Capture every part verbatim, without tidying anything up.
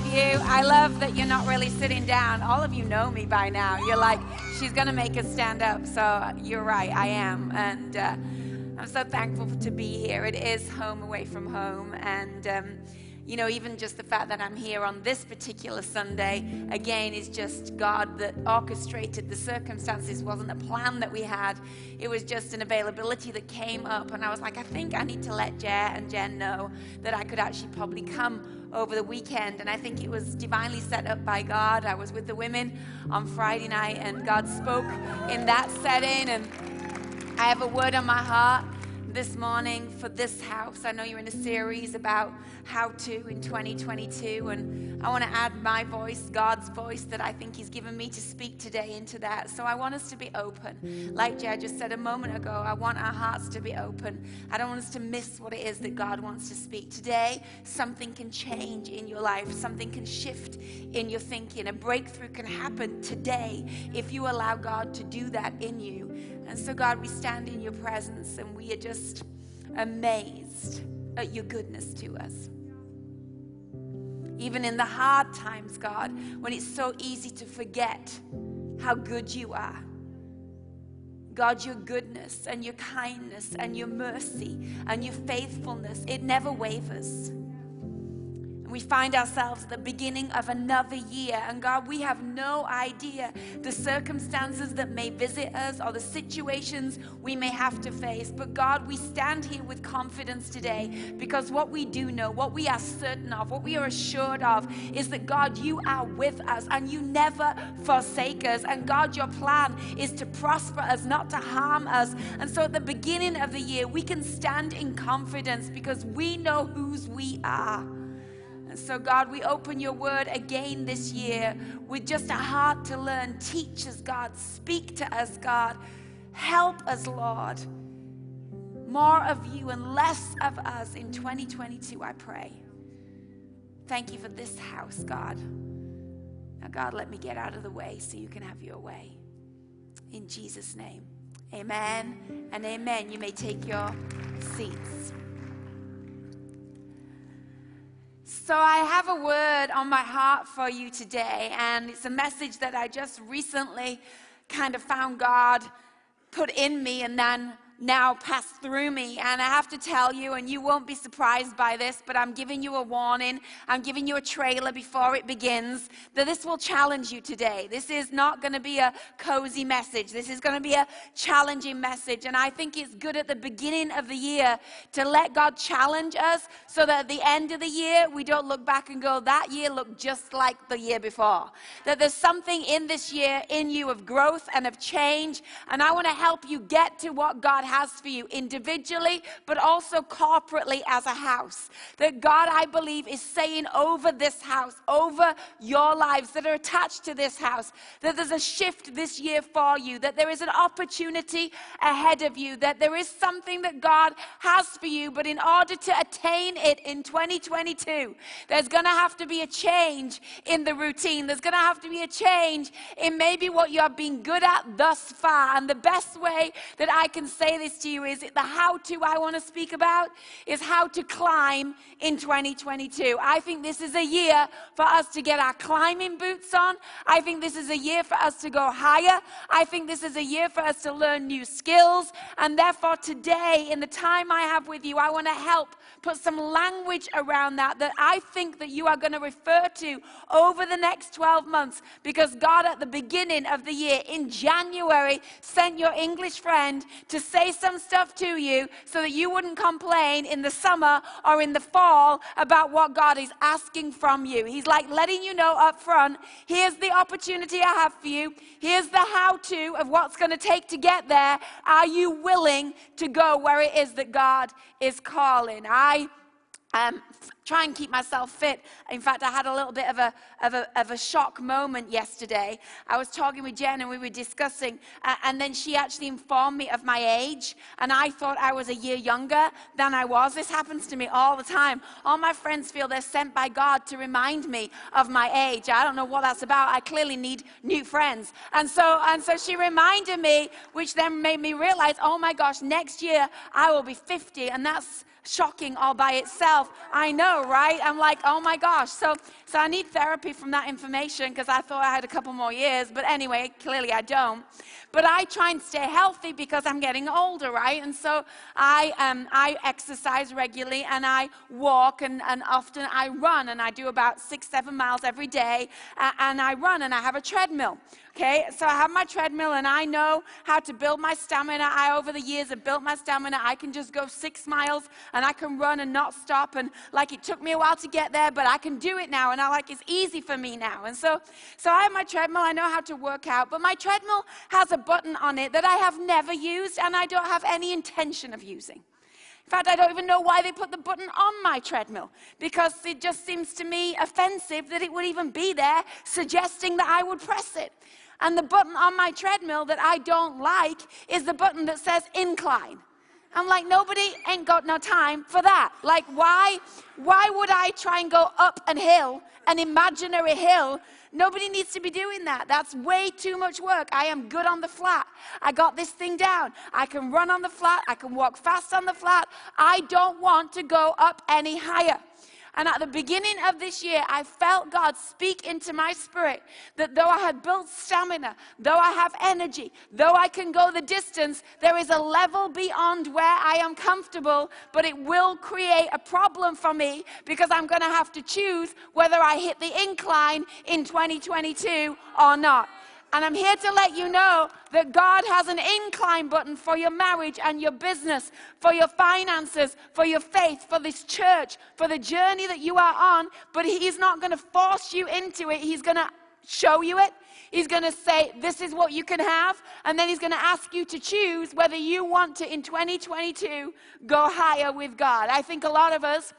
with you. I love that you're not really sitting down. All of you know me by now. You're like, she's going to make us stand up. So you're right, I am. And uh, I'm so thankful to be here. It is home away from home. And, um, you know, even just the fact that I'm here on this particular Sunday, again, is just God that orchestrated the circumstances. It wasn't a plan that we had. It was just an availability that came up. And I was like, I think I need to let Jair and Jen know that I could actually probably come over the weekend. And I think it was divinely set up by God. I was with the women on Friday night, and God spoke in that setting. And I have a word on my heart this morning for this house. I know you're in a series about how to in twenty twenty-two, and I want to add my voice, God's voice that I think He's given me to speak today into that. So I want us to be open. Like Jay just said a moment ago, I want our hearts to be open. I don't want us to miss what it is that God wants to speak. Today, something can change in your life. Something can shift in your thinking. A breakthrough can happen today if you allow God to do that in you. And so, God, we stand in your presence, and we are just amazed at your goodness to us. Even in the hard times, God, when it's so easy to forget how good you are. God, your goodness and your kindness and your mercy and your faithfulness, it never wavers. We find ourselves at the beginning of another year. And God, we have no idea the circumstances that may visit us or the situations we may have to face. But God, we stand here with confidence today because what we do know, what we are certain of, what we are assured of is that God, you are with us and you never forsake us. And God, your plan is to prosper us, not to harm us. And so at the beginning of the year, we can stand in confidence because we know whose we are. So, God, we open your word again this year with just a heart to learn. Teach us, God. Speak to us, God. Help us, Lord. More of you and less of us in twenty twenty-two, I pray. Thank you for this house, God. Now, God, let me get out of the way so you can have your way. In Jesus' name, amen and amen. You may take your seats. So I have a word on my heart for you today, and it's a message that I just recently kind of found God put in me and then now passed through me. And I have to tell you, and you won't be surprised by this, but I'm giving you a warning. I'm giving you a trailer before it begins that this will challenge you today. This is not going to be a cozy message. This is going to be a challenging message. And I think it's good at the beginning of the year to let God challenge us so that at the end of the year, we don't look back and go, that year looked just like the year before. That there's something in this year in you of growth and of change. And I want to help you get to what God has has for you individually, but also corporately as a house. That God, I believe, is saying over this house, over your lives that are attached to this house, that there's a shift this year for you, that there is an opportunity ahead of you, that there is something that God has for you, but in order to attain it in twenty twenty-two, there's going to have to be a change in the routine. There's going to have to be a change in maybe what you have been good at thus far. And the best way that I can say this to you is the how-to I want to speak about is how to climb in twenty twenty-two. I think this is a year for us to get our climbing boots on. I think this is a year for us to go higher. I think this is a year for us to learn new skills. And therefore today, in the time I have with you, I want to help put some language around that that I think that you are going to refer to over the next twelve months, because God at the beginning of the year in January sent your English friend to say some stuff to you so that you wouldn't complain in the summer or in the fall about what God is asking from you. He's like letting you know up front, here's the opportunity I have for you. Here's the how-to of what's going to take to get there. Are you willing to go where it is that God is calling? I um, try and keep myself fit. In fact, I had a little bit of a, of a of a shock moment yesterday. I was talking with Jen and we were discussing, uh, and then she actually informed me of my age, and I thought I was a year younger than I was. This happens to me all the time. All my friends feel they're sent by God to remind me of my age. I don't know what that's about. I clearly need new friends. And so, and so she reminded me, which then made me realize, oh my gosh, next year I will be fifty, and that's shocking all by itself. I know, right? I'm like, oh my gosh. So, so I need therapy from that information, because I thought I had a couple more years. But anyway, clearly I don't. But I try and stay healthy because I'm getting older, right? And so I um, I exercise regularly, and I walk, and, and often I run, and I do about six, seven miles every day, uh, and I run, and I have a treadmill. Okay, so I have my treadmill, and I know how to build my stamina. I, over the years, have built my stamina. I can just go six miles, and I can run and not stop. And like, it took me a while to get there, but I can do it now. And I like, it's easy for me now. And so, so I have my treadmill. I know how to work out. But my treadmill has a button on it that I have never used, and I don't have any intention of using. In fact, I don't even know why they put the button on my treadmill, because it just seems to me offensive that it would even be there, suggesting that I would press it. And the button on my treadmill that I don't like is the button that says incline. I'm like, nobody ain't got no time for that. Like, why, why would I try and go up an hill, an imaginary hill? Nobody needs to be doing that. That's way too much work. I am good on the flat. I got this thing down. I can run on the flat. I can walk fast on the flat. I don't want to go up any higher. And at the beginning of this year, I felt God speak into my spirit that though I have built stamina, though I have energy, though I can go the distance, there is a level beyond where I am comfortable, but it will create a problem for me, because I'm going to have to choose whether I hit the incline in twenty twenty-two or not. And I'm here to let you know that God has an incline button for your marriage and your business, for your finances, for your faith, for this church, for the journey that you are on. But he's not going to force you into it. He's going to show you it. He's going to say, this is what you can have. And then he's going to ask you to choose whether you want to, in twenty twenty-two, go higher with God. I think a lot of us,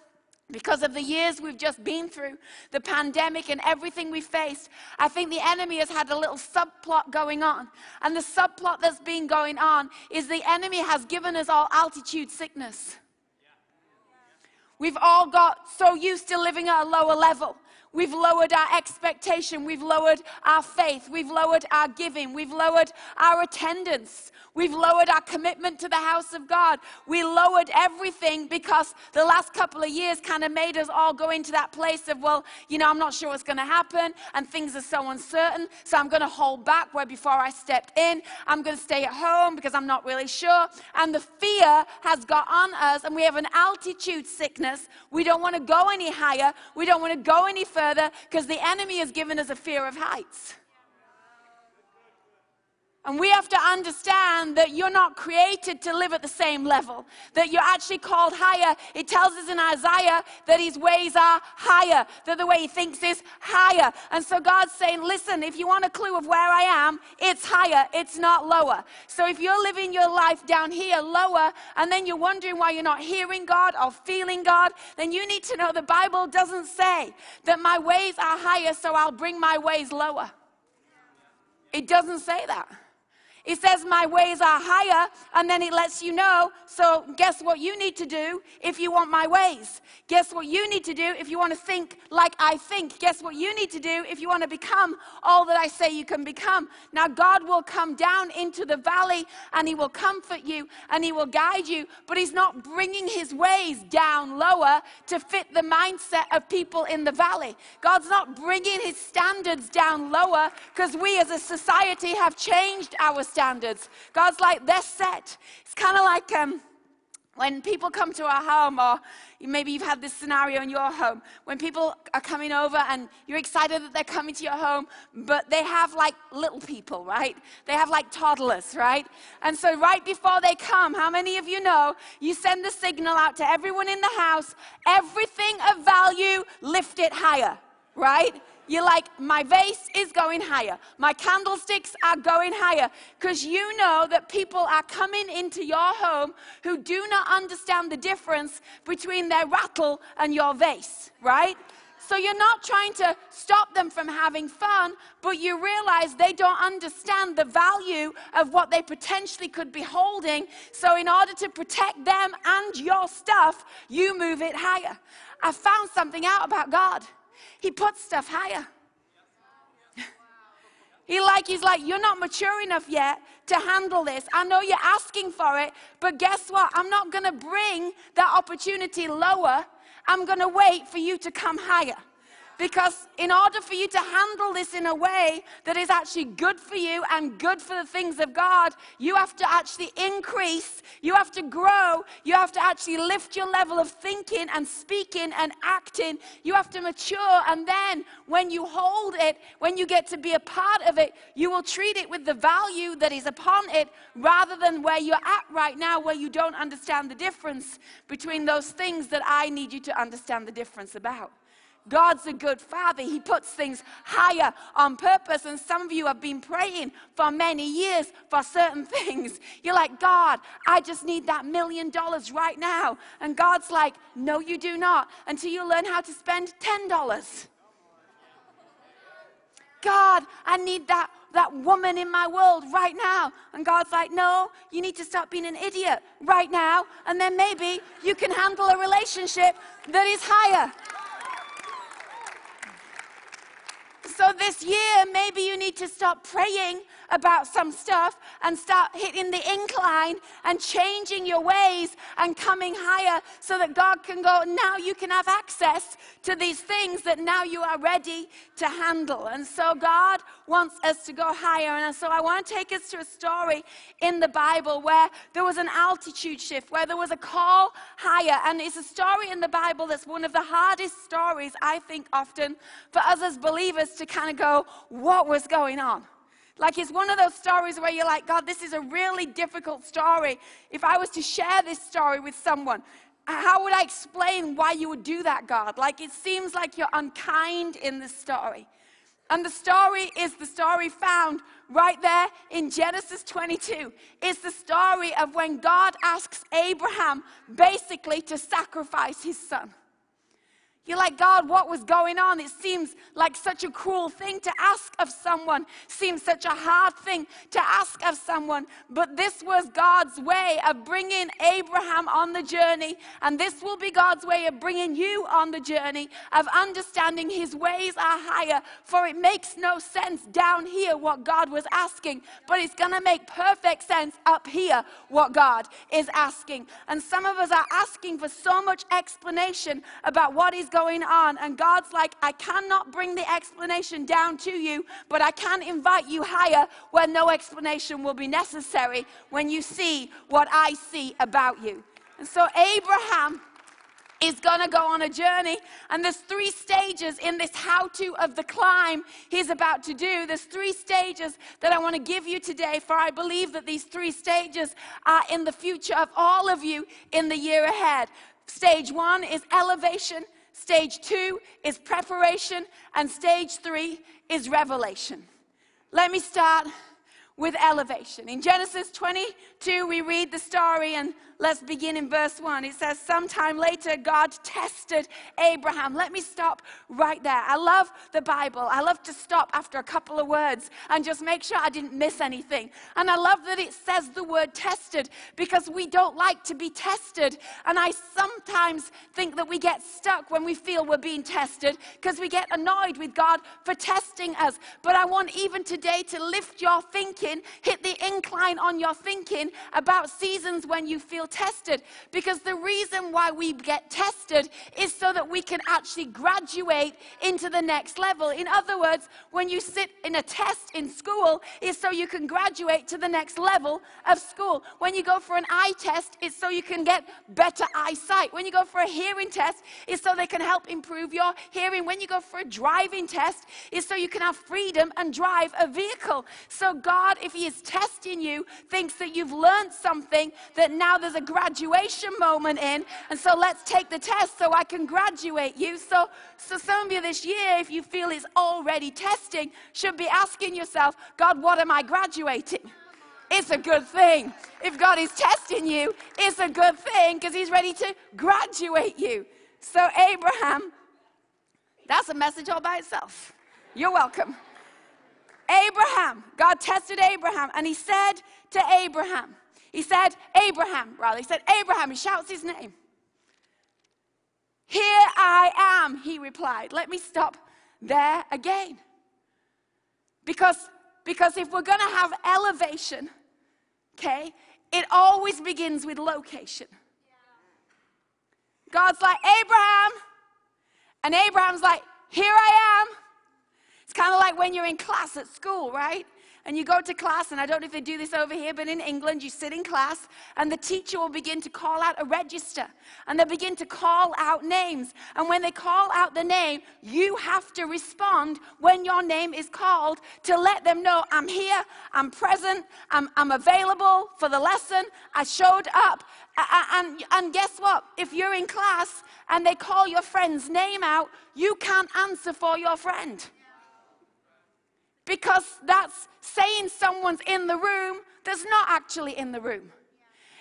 because of the years we've just been through, the pandemic and everything we faced, I think the enemy has had a little subplot going on. And the subplot that's been going on is the enemy has given us all altitude sickness. We've all got so used to living at a lower level. We've lowered our expectation. We've lowered our faith. We've lowered our giving. We've lowered our attendance. We've lowered our commitment to the house of God. We lowered everything, because the last couple of years kind of made us all go into that place of, well, you know, I'm not sure what's going to happen, and things are so uncertain, so I'm going to hold back where before I stepped in. I'm going to stay at home because I'm not really sure. And the fear has got on us, and we have an altitude sickness. We don't want to go any higher. We don't want to go any further, because the enemy has given us a fear of heights. And we have to understand that you're not created to live at the same level, that you're actually called higher. It tells us in Isaiah that his ways are higher, that the way he thinks is higher. And so God's saying, listen, if you want a clue of where I am, it's higher, it's not lower. So if you're living your life down here lower, and then you're wondering why you're not hearing God or feeling God, then you need to know the Bible doesn't say that my ways are higher, so I'll bring my ways lower. It doesn't say that. It says my ways are higher, and then it lets you know, so guess what you need to do if you want my ways? Guess what you need to do if you want to think like I think? Guess what you need to do if you want to become all that I say you can become? Now, God will come down into the valley, and he will comfort you, and he will guide you, but he's not bringing his ways down lower to fit the mindset of people in the valley. God's not bringing his standards down lower, because we as a society have changed our standards. Standards. God's like, they're set. It's kind of like um, when people come to our home, or maybe you've had this scenario in your home, when people are coming over and you're excited that they're coming to your home, but they have like little people, right? They have like toddlers, right? And so right before they come, how many of you know, you send the signal out to everyone in the house, everything of value, lift it higher, right? You're like, my vase is going higher. My candlesticks are going higher. Because you know that people are coming into your home who do not understand the difference between their rattle and your vase, right? So you're not trying to stop them from having fun, but you realize they don't understand the value of what they potentially could be holding. So in order to protect them and your stuff, you move it higher. I found something out about God. He puts stuff higher. He like, he's like, you're not mature enough yet to handle this. I know you're asking for it, but guess what? I'm not going to bring that opportunity lower. I'm going to wait for you to come higher. Because in order for you to handle this in a way that is actually good for you and good for the things of God, you have to actually increase, you have to grow, you have to actually lift your level of thinking and speaking and acting. You have to mature, and then when you hold it, when you get to be a part of it, you will treat it with the value that is upon it rather than where you're at right now, where you don't understand the difference between those things that I need you to understand the difference about. God's a good Father. He puts things higher on purpose. And some of you have been praying for many years for certain things. You're like, God, I just need that million dollars right now. And God's like, no, you do not, until you learn how to spend ten dollars. God, I need that, that woman in my world right now. And God's like, no, you need to stop being an idiot right now. And then maybe you can handle a relationship that is higher. So this year, maybe you need to stop praying about some stuff and start hitting the incline and changing your ways and coming higher so that God can go, now you can have access to these things that now you are ready to handle. And so God wants us to go higher. And so I want to take us to a story in the Bible where there was an altitude shift, where there was a call higher. And it's a story in the Bible that's one of the hardest stories, I think, often for us as believers to kind of go, what was going on? Like, it's one of those stories where you're like, God, this is a really difficult story. If I was to share this story with someone, how would I explain why you would do that, God? Like, it seems like you're unkind in this story. And the story is the story found right there in Genesis twenty-two. It's the story of when God asks Abraham basically to sacrifice his son. You're like, God, what was going on? It seems like such a cruel thing to ask of someone. Seems such a hard thing to ask of someone. But this was God's way of bringing Abraham on the journey. And this will be God's way of bringing you on the journey of understanding his ways are higher. For it makes no sense down here what God was asking. But it's going to make perfect sense up here what God is asking. And some of us are asking for so much explanation about what is going on, and God's like, I cannot bring the explanation down to you, but I can invite you higher where no explanation will be necessary when you see what I see about you. And so Abraham is going to go on a journey, and there's three stages in this how-to of the climb he's about to do. There's three stages that I want to give you today, for I believe that these three stages are in the future of all of you in the year ahead. Stage one is elevation. Stage two is preparation, and stage three is revelation. Let me start with elevation. In Genesis twenty-two, we read the story, and let's begin in verse one. It says, sometime later, God tested Abraham. Let me stop right there. I love the Bible. I love to stop after a couple of words and just make sure I didn't miss anything. And I love that it says the word tested, because we don't like to be tested. And I sometimes think that we get stuck when we feel we're being tested, because we get annoyed with God for testing us. But I want even today to lift your thinking, hit the incline on your thinking about seasons when you feel tested, because the reason why we get tested is so that we can actually graduate into the next level. In other words, when you sit in a test in school, it's so you can graduate to the next level of school. When you go for an eye test, it's so you can get better eyesight. When you go for a hearing test, it's so they can help improve your hearing. When you go for a driving test, it's so you can have freedom and drive a vehicle. So God, if he is testing you, thinks that you've learned something that now there's a graduation moment in, and so let's take the test so I can graduate you. So, so some of you this year, if you feel it's already testing, should be asking yourself, God, what am I graduating? It's a good thing. If God is testing you, it's a good thing, because he's ready to graduate you. So Abraham, that's a message all by itself. You're welcome. Abraham, God tested Abraham, and he said to Abraham, He said, Abraham, rather, he said, Abraham, he shouts his name. Here I am, he replied. Let me stop there again. Because Because if we're going to have elevation, okay, it always begins with location. God's like, Abraham. And Abraham's like, here I am. It's kind of like when you're in class at school, right? And you go to class, and I don't know if they do this over here, but in England, you sit in class, and the teacher will begin to call out a register. And they'll begin to call out names. And when they call out the name, you have to respond when your name is called to let them know, I'm here, I'm present, I'm, I'm available for the lesson, I showed up. And, and guess what? If you're in class, and they call your friend's name out, you can't answer for your friend. Because that's saying someone's in the room that's not actually in the room.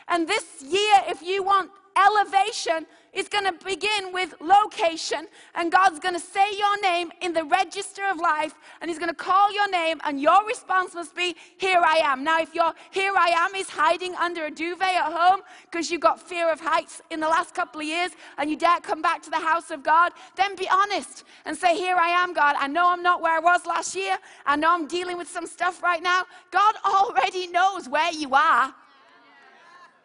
And this year, if you want elevation, it's going to begin with location. And God's going to say your name in the register of life. And he's going to call your name. And your response must be, here I am. Now, if your here I am is hiding under a duvet at home because you've got fear of heights in the last couple of years and you dare come back to the house of God, then be honest and say, here I am, God. I know I'm not where I was last year. I know I'm dealing with some stuff right now. God already knows where you are.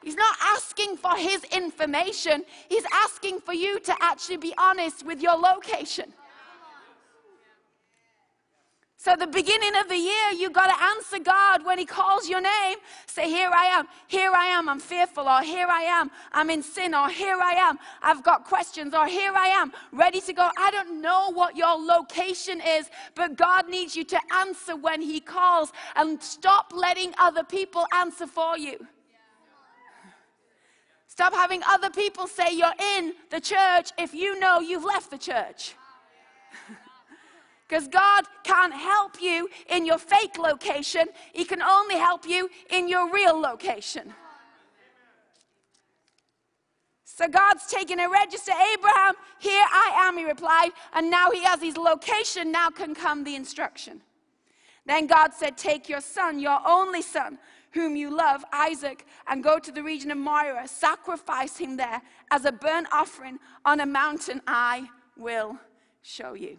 He's not asking for his information. He's asking for you to actually be honest with your location. So the beginning of the year, you've got to answer God when he calls your name. Say, here I am, here I am, I'm fearful, or here I am, I'm in sin, or here I am, I've got questions, or here I am, ready to go. I don't know what your location is, but God needs you to answer when he calls, and stop letting other people answer for you. Stop having other people say you're in the church if you know you've left the church. Because God can't help you in your fake location. He can only help you in your real location. So God's taking a register. Abraham, here I am, he replied. And now he has his location. Now can come the instruction. Then God said, take your son, your only son, whom you love, Isaac, and go to the region of Moriah. Sacrifice him there as a burnt offering on a mountain I will show you.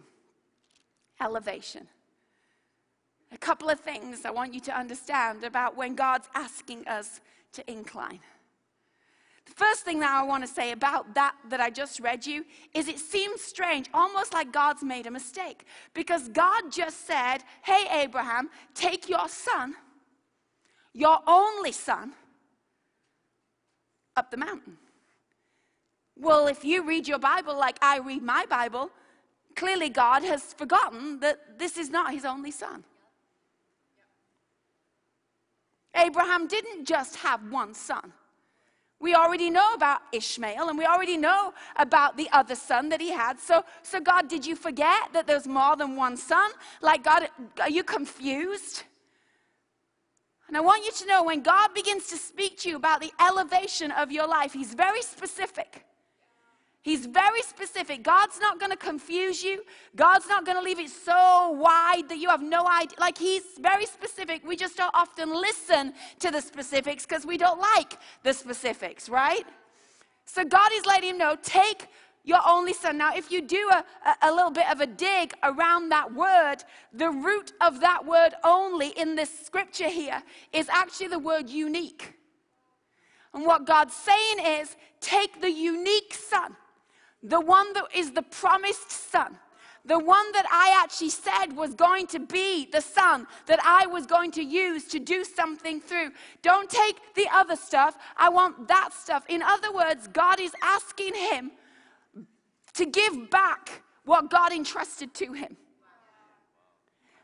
Elevation. A couple of things I want you to understand about when God's asking us to incline. The first thing that I want to say about that that I just read you is it seems strange, almost like God's made a mistake. Because God just said, hey, Abraham, take your son, your only son, up the mountain. Well, if you read your Bible like I read my Bible, clearly God has forgotten that this is not his only son. Abraham didn't just have one son. We already know about Ishmael, and we already know about the other son that he had. So, so God, did you forget that there's more than one son? Like, God, are you confused? And I want you to know, when God begins to speak to you about the elevation of your life, he's very specific. He's very specific. God's not going to confuse you. God's not going to leave it so wide that you have no idea. Like, he's very specific. We just don't often listen to the specifics because we don't like the specifics, right? So God is letting him know, take your only son. Now, if you do a, a little bit of a dig around that word, the root of that word only in this scripture here is actually the word unique. And what God's saying is, take the unique son, the one that is the promised son, the one that I actually said was going to be the son that I was going to use to do something through. Don't take the other stuff. I want that stuff. In other words, God is asking him to give back what God entrusted to him.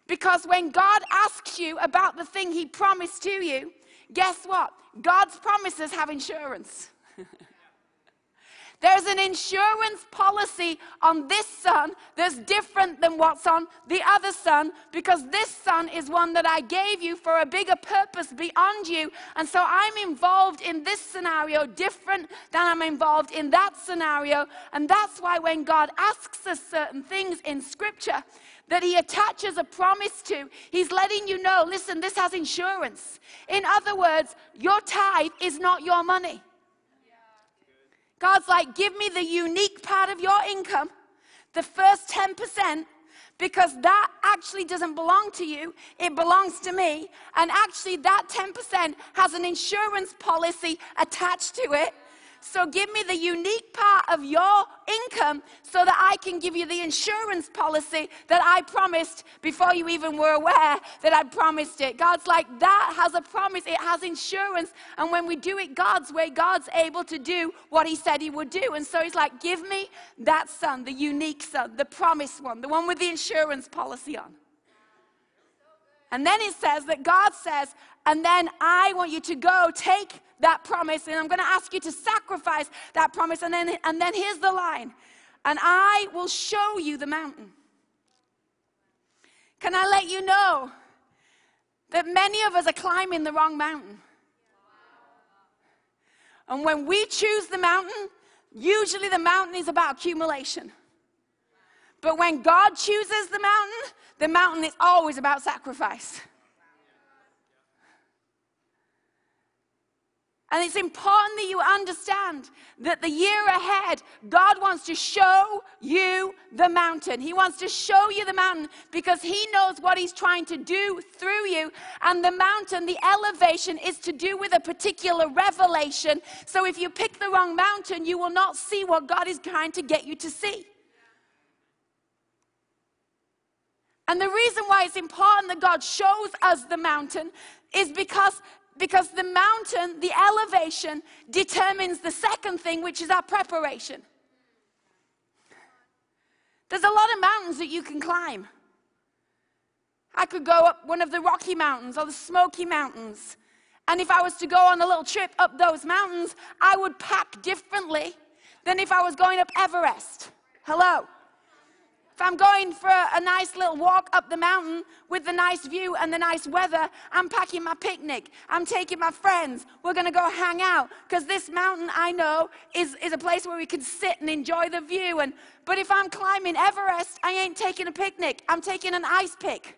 Because when God asks you about the thing he promised to you, guess what? God's promises have insurance. There's an insurance policy on this son that's different than what's on the other son, because this son is one that I gave you for a bigger purpose beyond you. And so I'm involved in this scenario different than I'm involved in that scenario. And that's why when God asks us certain things in Scripture that he attaches a promise to, he's letting you know, listen, this has insurance. In other words, your tithe is not your money. God's like, give me the unique part of your income, the first ten percent, because that actually doesn't belong to you. It belongs to me. And actually that ten percent has an insurance policy attached to it. So give me the unique part of your income so that I can give you the insurance policy that I promised before you even were aware that I'd promised it. God's like, that has a promise. It has insurance. And when we do it God's way, God's able to do what he said he would do. And so he's like, give me that son, the unique son, the promised one, the one with the insurance policy on. And then it says that God says, and then I want you to go take that promise, and I'm going to ask you to sacrifice that promise. And then, and then here's the line. And I will show you the mountain. Can I let you know that many of us are climbing the wrong mountain? And when we choose the mountain, usually the mountain is about accumulation. But when God chooses the mountain, the mountain is always about sacrifice. And it's important that you understand that the year ahead, God wants to show you the mountain. He wants to show you the mountain because he knows what he's trying to do through you. And the mountain, the elevation, is to do with a particular revelation. So if you pick the wrong mountain, you will not see what God is trying to get you to see. And the reason why it's important that God shows us the mountain is because Because the mountain, the elevation, determines the second thing, which is our preparation. There's a lot of mountains that you can climb. I could go up one of the Rocky Mountains or the Smoky Mountains. And if I was to go on a little trip up those mountains, I would pack differently than if I was going up Everest. Hello? If I'm going for a nice little walk up the mountain with the nice view and the nice weather, I'm packing my picnic. I'm taking my friends. We're going to go hang out because this mountain I know is, is a place where we can sit and enjoy the view. And but if I'm climbing Everest, I ain't taking a picnic. I'm taking an ice pick.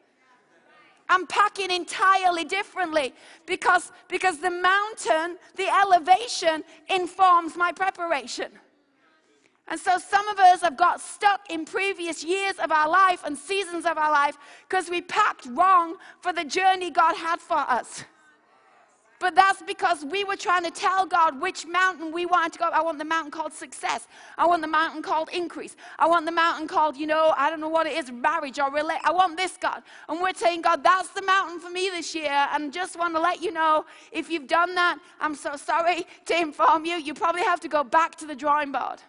I'm packing entirely differently because, because the mountain, the elevation informs my preparation. And so some of us have got stuck in previous years of our life and seasons of our life because we packed wrong for the journey God had for us. But that's because we were trying to tell God which mountain we wanted to go. I want the mountain called success. I want the mountain called increase. I want the mountain called, you know, I don't know what it is, marriage or relate. I want this, God. And we're saying, God, that's the mountain for me this year. And just want to let you know, if you've done that, I'm so sorry to inform you. You probably have to go back to the drawing board.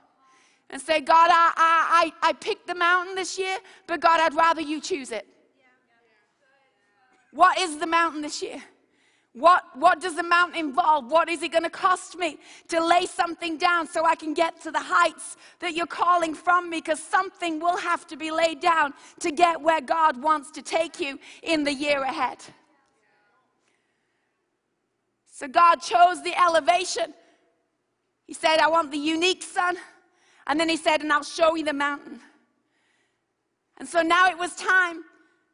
And say, God, I, I, I picked the mountain this year, but God, I'd rather you choose it. What is the mountain this year? What, what does the mountain involve? What is it going to cost me to lay something down so I can get to the heights that you're calling from me? Because something will have to be laid down to get where God wants to take you in the year ahead. So God chose the elevation. He said, I want the unique son. And then he said, and I'll show you the mountain. And so now it was time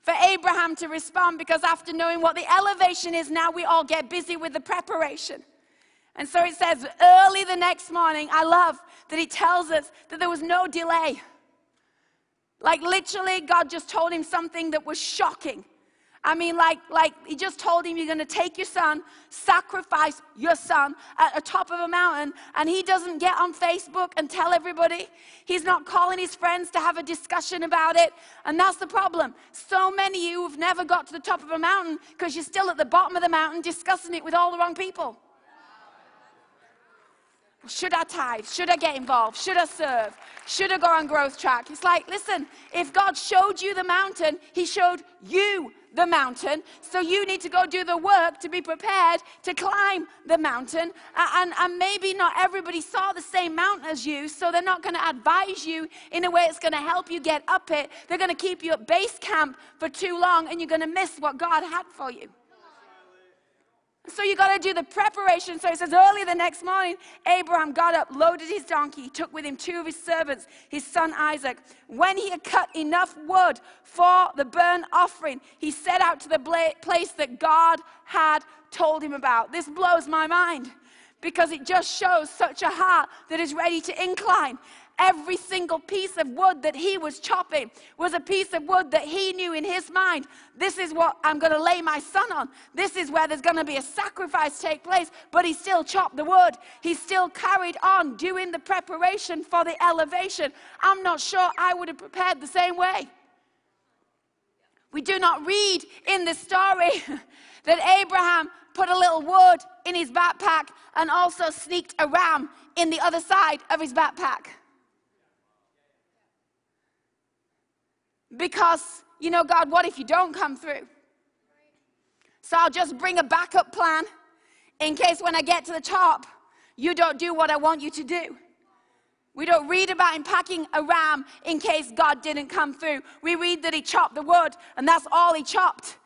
for Abraham to respond, because after knowing what the elevation is, now we all get busy with the preparation. And so it says, early the next morning, I love that it tells us that there was no delay. Like literally, God just told him something that was shocking. I mean, like, like he just told him, you're going to take your son, sacrifice your son at the top of a mountain. And he doesn't get on Facebook and tell everybody. He's not calling his friends to have a discussion about it. And that's the problem. So many of you have never got to the top of a mountain because you're still at the bottom of the mountain discussing it with all the wrong people. Should I tithe? Should I get involved? Should I serve? Should I go on growth track? It's like, listen, if God showed you the mountain, he showed you the mountain. So you need to go do the work to be prepared to climb the mountain. And, and maybe not everybody saw the same mountain as you, so they're not going to advise you in a way that's going to help you get up it. They're going to keep you at base camp for too long, and you're going to miss what God had for you. So you got to do the preparation. So it says, early the next morning, Abraham got up, loaded his donkey, took with him two of his servants, his son Isaac. When he had cut enough wood for the burnt offering, he set out to the place that God had told him about. This blows my mind because it just shows such a heart that is ready to incline. Every single piece of wood that he was chopping was a piece of wood that he knew in his mind, this is what I'm going to lay my son on. This is where there's going to be a sacrifice take place. But he still chopped the wood. He still carried on doing the preparation for the elevation. I'm not sure I would have prepared the same way. We do not read in the story that Abraham put a little wood in his backpack and also sneaked a ram in the other side of his backpack. Because, you know, God, what if you don't come through? So I'll just bring a backup plan in case when I get to the top, you don't do what I want you to do. We don't read about him packing a ram in case God didn't come through. We read that he chopped the wood, and that's all he chopped.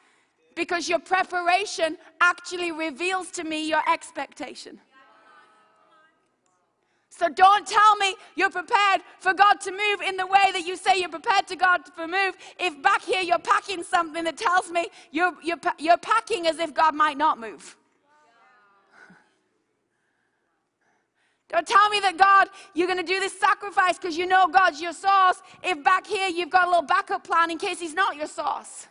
Because your preparation actually reveals to me your expectation. So don't tell me you're prepared for God to move in the way that you say you're prepared to God to move. If back here you're packing something that tells me you're, you're, you're packing as if God might not move. Don't tell me that, God, you're going to do this sacrifice because you know God's your source. If back here you've got a little backup plan in case he's not your source.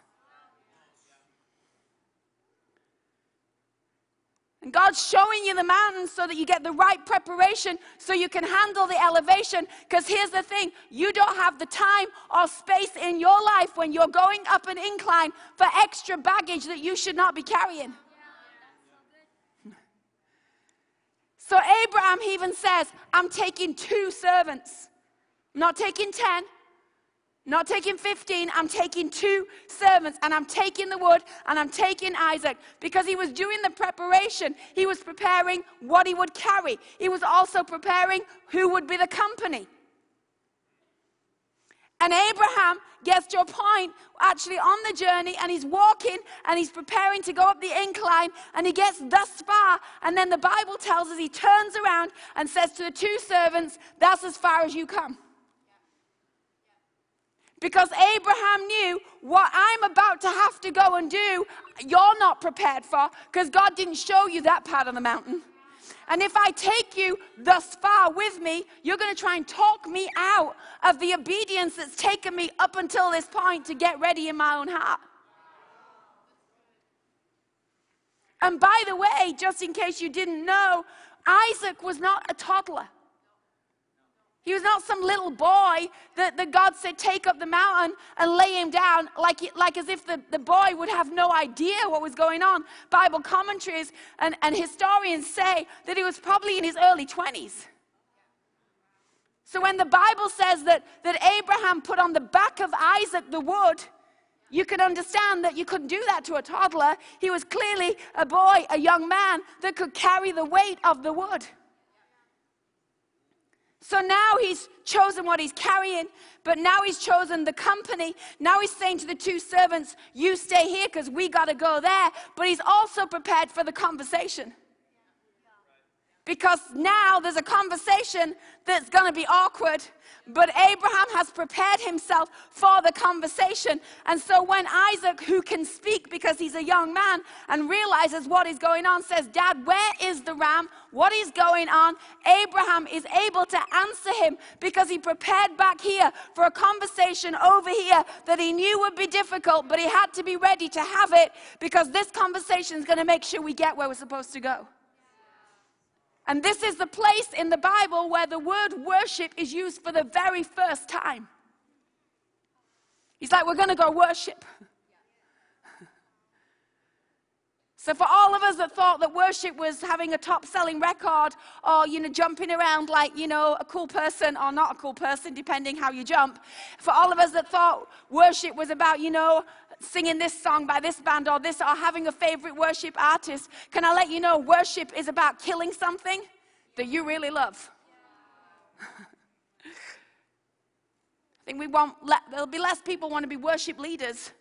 And God's showing you the mountains so that you get the right preparation so you can handle the elevation. Because here's the thing, you don't have the time or space in your life when you're going up an incline for extra baggage that you should not be carrying. So Abraham even says, I'm taking two servants. I'm not taking ten. Not taking fifteen, I'm taking two servants, and I'm taking the wood, and I'm taking Isaac. Because he was doing the preparation. He was preparing what he would carry. He was also preparing who would be the company. And Abraham gets to a point, actually on the journey, and he's walking, and he's preparing to go up the incline, and he gets thus far, and then the Bible tells us he turns around and says to the two servants, that's as far as you come. Because Abraham knew what I'm about to have to go and do, you're not prepared for, because God didn't show you that part of the mountain. And if I take you thus far with me, you're going to try and talk me out of the obedience that's taken me up until this point to get ready in my own heart. And by the way, just in case you didn't know, Isaac was not a toddler. He was not some little boy that, that God said, take up the mountain and lay him down, like, like as if the, the boy would have no idea what was going on. Bible commentaries and, and historians say that he was probably in his early twenties. So when the Bible says that, that Abraham put on the back of Isaac the wood, you can understand that you couldn't do that to a toddler. He was clearly a boy, a young man that could carry the weight of the wood. So now he's chosen what he's carrying, but now he's chosen the company. Now he's saying to the two servants, you stay here because we got to go there. But he's also prepared for the conversation. Because now there's a conversation that's going to be awkward, but Abraham has prepared himself for the conversation. And so when Isaac, who can speak because he's a young man and realizes what is going on, says, Dad, where is the ram? What is going on? Abraham is able to answer him because he prepared back here for a conversation over here that he knew would be difficult, but he had to be ready to have it because this conversation is going to make sure we get where we're supposed to go. And this is the place in the Bible where the word worship is used for the very first time. He's like, we're going to go worship. So for all of us that thought that worship was having a top-selling record or, you know, jumping around like, you know, a cool person or not a cool person, depending how you jump. For all of us that thought worship was about, you know, singing this song by this band or this, or having a favorite worship artist, can I let you know worship is about killing something that you really love? I think we won't let, there'll be less people want to be worship leaders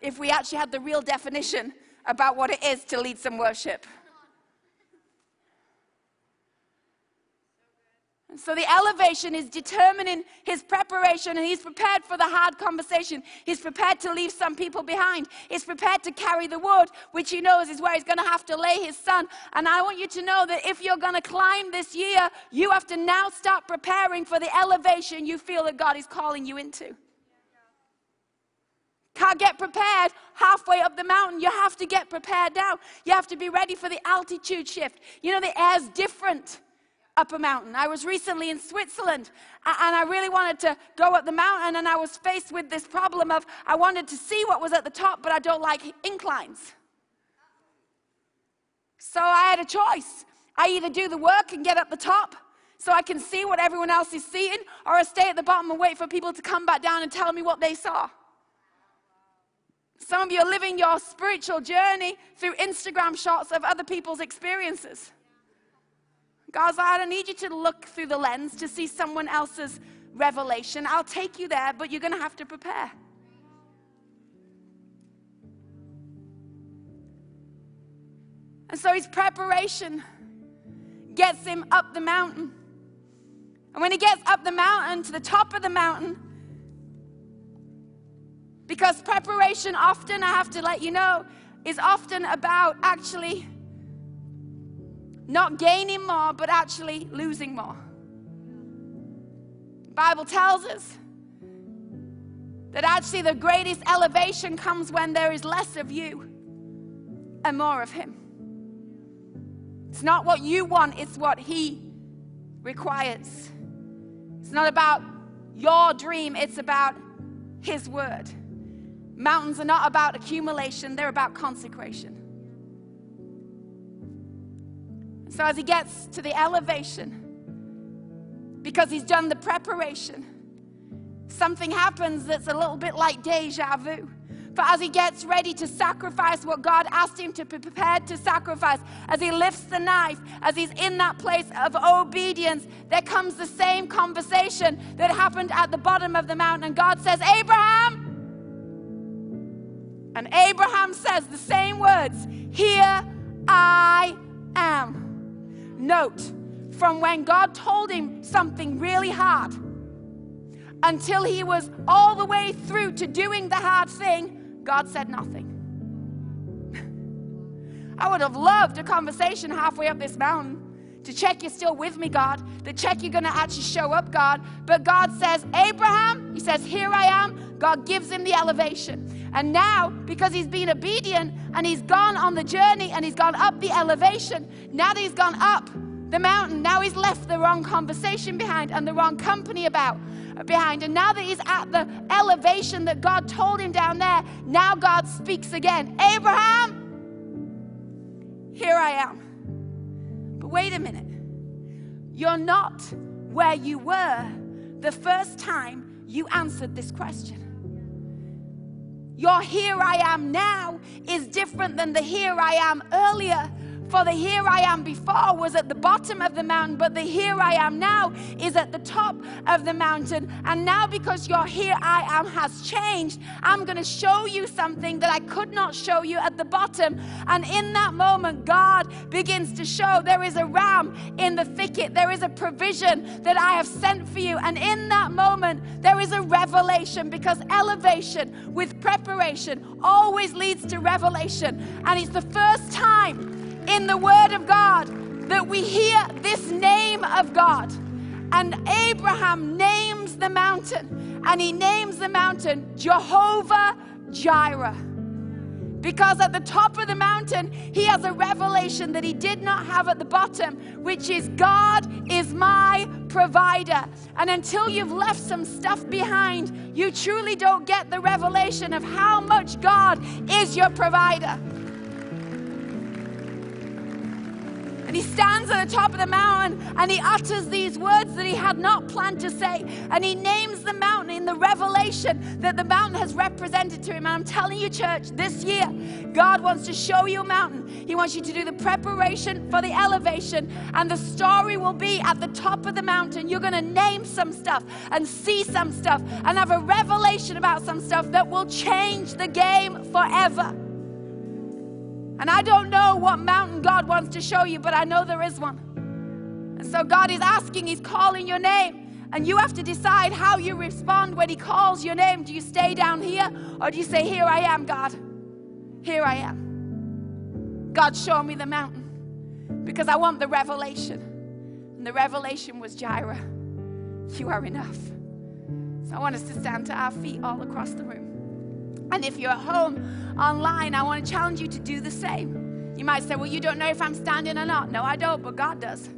if we actually had the real definition about what it is to lead some worship. And so the elevation is determining his preparation, and he's prepared for the hard conversation. He's prepared to leave some people behind. He's prepared to carry the wood, which he knows is where he's going to have to lay his son. And I want you to know that if you're going to climb this year, you have to now start preparing for the elevation you feel that God is calling you into. Can't get prepared halfway up the mountain. You have to get prepared now. You have to be ready for the altitude shift. You know, the air's different up a mountain. I was recently in Switzerland, and I really wanted to go up the mountain, and I was faced with this problem of I wanted to see what was at the top, but I don't like inclines. So I had a choice. I either do the work and get up the top so I can see what everyone else is seeing, or I stay at the bottom and wait for people to come back down and tell me what they saw. Some of you are living your spiritual journey through Instagram shots of other people's experiences. God's like, I don't need you to look through the lens to see someone else's revelation. I'll take you there, but you're going to have to prepare. And so his preparation gets him up the mountain. And when he gets up the mountain, to the top of the mountain, because preparation often, I have to let you know, is often about actually not gaining more, but actually losing more. The Bible tells us that actually the greatest elevation comes when there is less of you and more of him. It's not what you want, it's what he requires. It's not about your dream, it's about his word. Mountains are not about accumulation, they're about consecration. So as he gets to the elevation, because he's done the preparation, something happens that's a little bit like deja vu. For as he gets ready to sacrifice what God asked him to be prepared to sacrifice, as he lifts the knife, as he's in that place of obedience, there comes the same conversation that happened at the bottom of the mountain. And God says, Abraham! And Abraham says the same words, here I am. Note, from when God told him something really hard until he was all the way through to doing the hard thing, God said nothing. I would have loved a conversation halfway up this mountain to check you're still with me, God, to check you're going to actually show up, God. But God says, Abraham, he says, here I am. God gives him the elevation. And now, because he's been obedient and he's gone on the journey and he's gone up the elevation, now that he's gone up the mountain, now he's left the wrong conversation behind and the wrong company about behind. And now that he's at the elevation that God told him down there, now God speaks again. Abraham, here I am. But wait a minute. You're not where you were the first time you answered this question. Your here I am now is different than the here I am earlier. For the here I am before was at the bottom of the mountain, but the here I am now is at the top of the mountain. And now because your here I am has changed, I'm going to show you something that I could not show you at the bottom. And in that moment, God begins to show there is a ram in the thicket. There is a provision that I have sent for you. And in that moment, there is a revelation, because elevation with preparation always leads to revelation. And it's the first time in the Word of God that we hear this name of God. And Abraham names the mountain, and he names the mountain Jehovah Jireh, because at the top of the mountain he has a revelation that he did not have at the bottom, which is God is my provider. And until you've left some stuff behind, you truly don't get the revelation of how much God is your provider. And he stands at the top of the mountain and he utters these words that he had not planned to say. And he names the mountain in the revelation that the mountain has represented to him. And I'm telling you, church, this year, God wants to show you a mountain. He wants you to do the preparation for the elevation. And the story will be at the top of the mountain. You're going to name some stuff and see some stuff and have a revelation about some stuff that will change the game forever. And I don't know what mountain God wants to show you, but I know there is one. And so God is asking, He's calling your name. And you have to decide how you respond when He calls your name. Do you stay down here? Or do you say, here I am, God. Here I am. God, show me the mountain. Because I want the revelation. And the revelation was, Jireh, you are enough. So I want us to stand to our feet all across the room. And if you're at home, online, I want to challenge you to do the same. You might say, well, you don't know if I'm standing or not. No, I don't, but God does.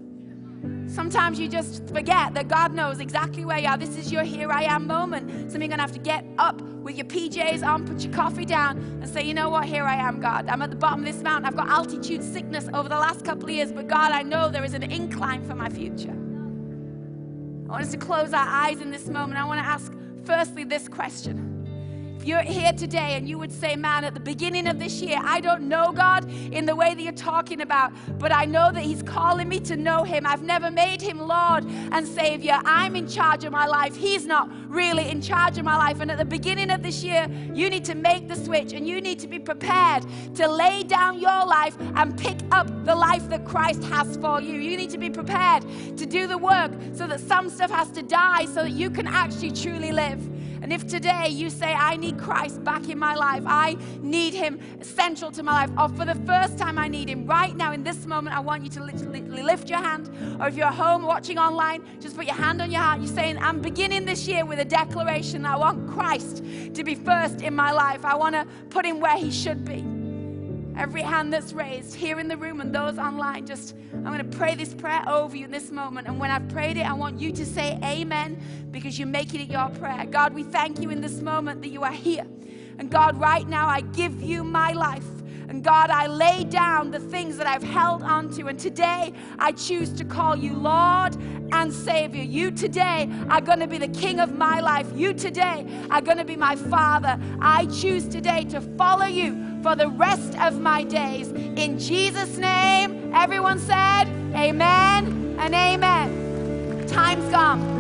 Sometimes you just forget that God knows exactly where you are. This is your here I am moment. So you're going to have to get up with your P Js on, put your coffee down, and say, you know what, here I am, God. I'm at the bottom of this mountain. I've got altitude sickness over the last couple of years, but God, I know there is an incline for my future. I want us to close our eyes in this moment. I want to ask, firstly, this question. If you're here today and you would say, man, at the beginning of this year, I don't know God in the way that you're talking about, but I know that He's calling me to know Him. I've never made Him Lord and Savior. I'm in charge of my life. He's not really in charge of my life. And at the beginning of this year, you need to make the switch and you need to be prepared to lay down your life and pick up the life that Christ has for you. You need to be prepared to do the work so that some stuff has to die so that you can actually truly live. And if today you say, I need Christ back in my life, I need Him central to my life, or for the first time I need Him right now in this moment, I want you to literally lift your hand. Or if you're at home watching online, just put your hand on your heart. You're saying, I'm beginning this year with a declaration. I want Christ to be first in my life. I want to put Him where He should be. Every hand that's raised here in the room and those online, just I'm going to pray this prayer over you in this moment. And when I've prayed it, I want you to say amen because you're making it your prayer. God, we thank you in this moment that you are here. And God, right now, I give you my life. And God, I lay down the things that I've held on to. And today, I choose to call you Lord and Savior. You today are going to be the King of my life. You today are going to be my Father. I choose today to follow you for the rest of my days. In Jesus' name, everyone said, amen and amen. Time's gone.